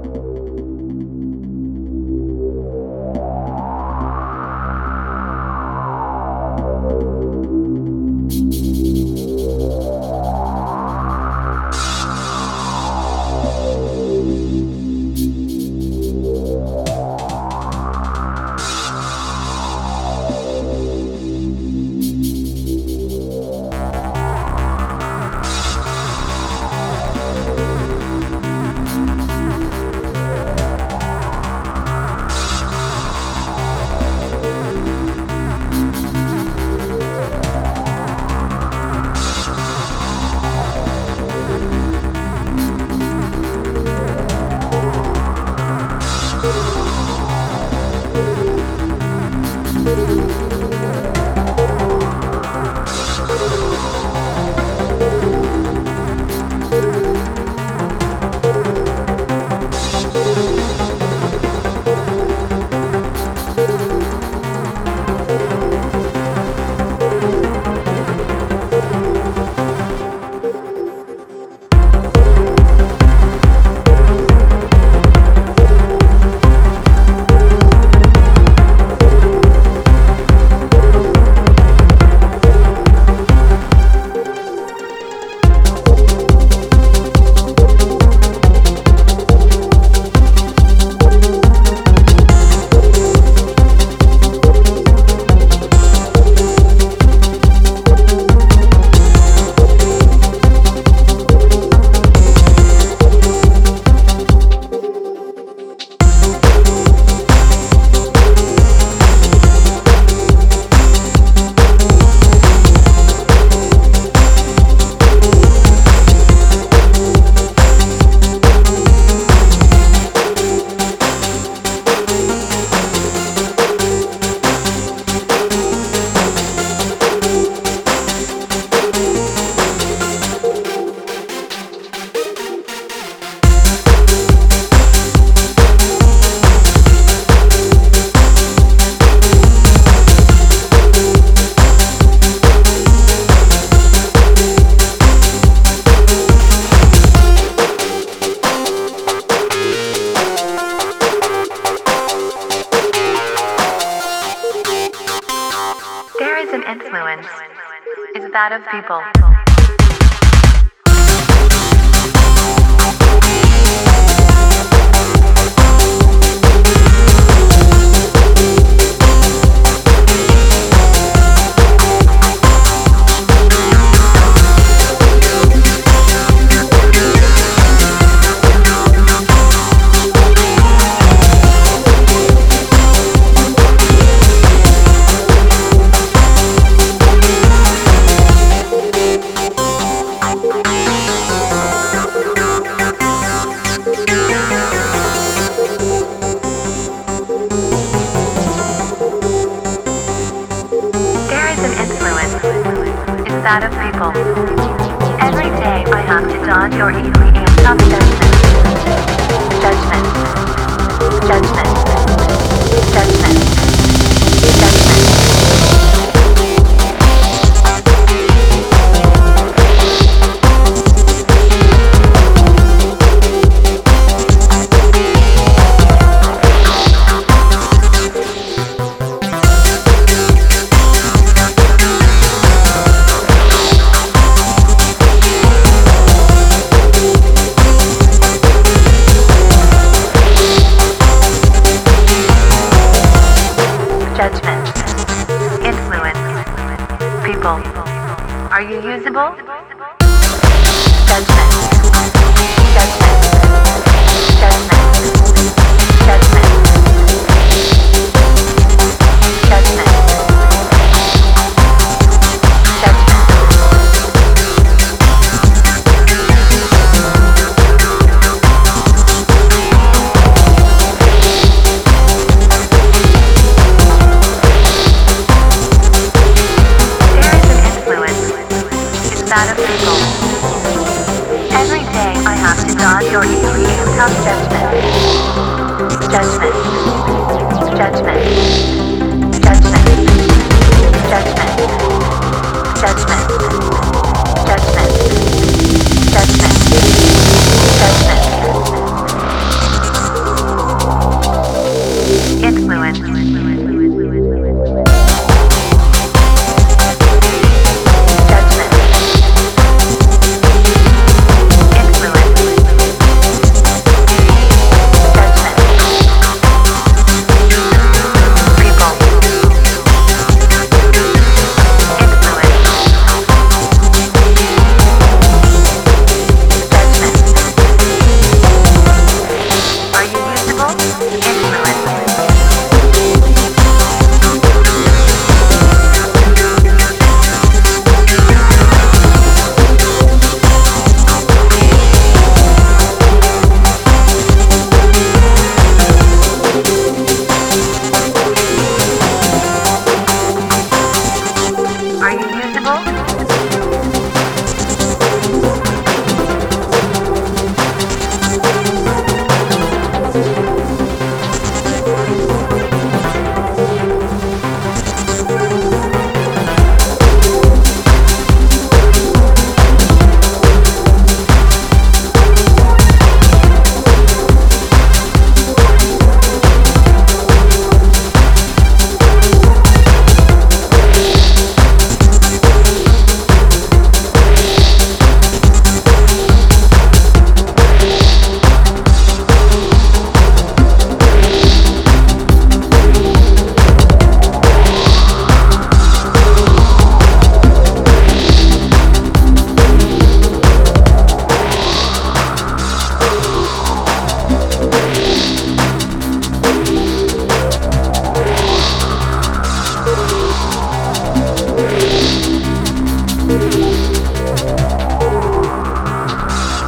Judgment.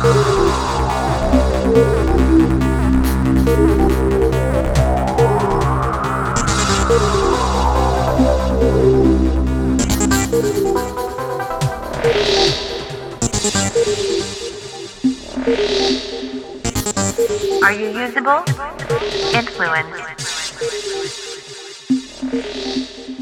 Are you usable? Influence.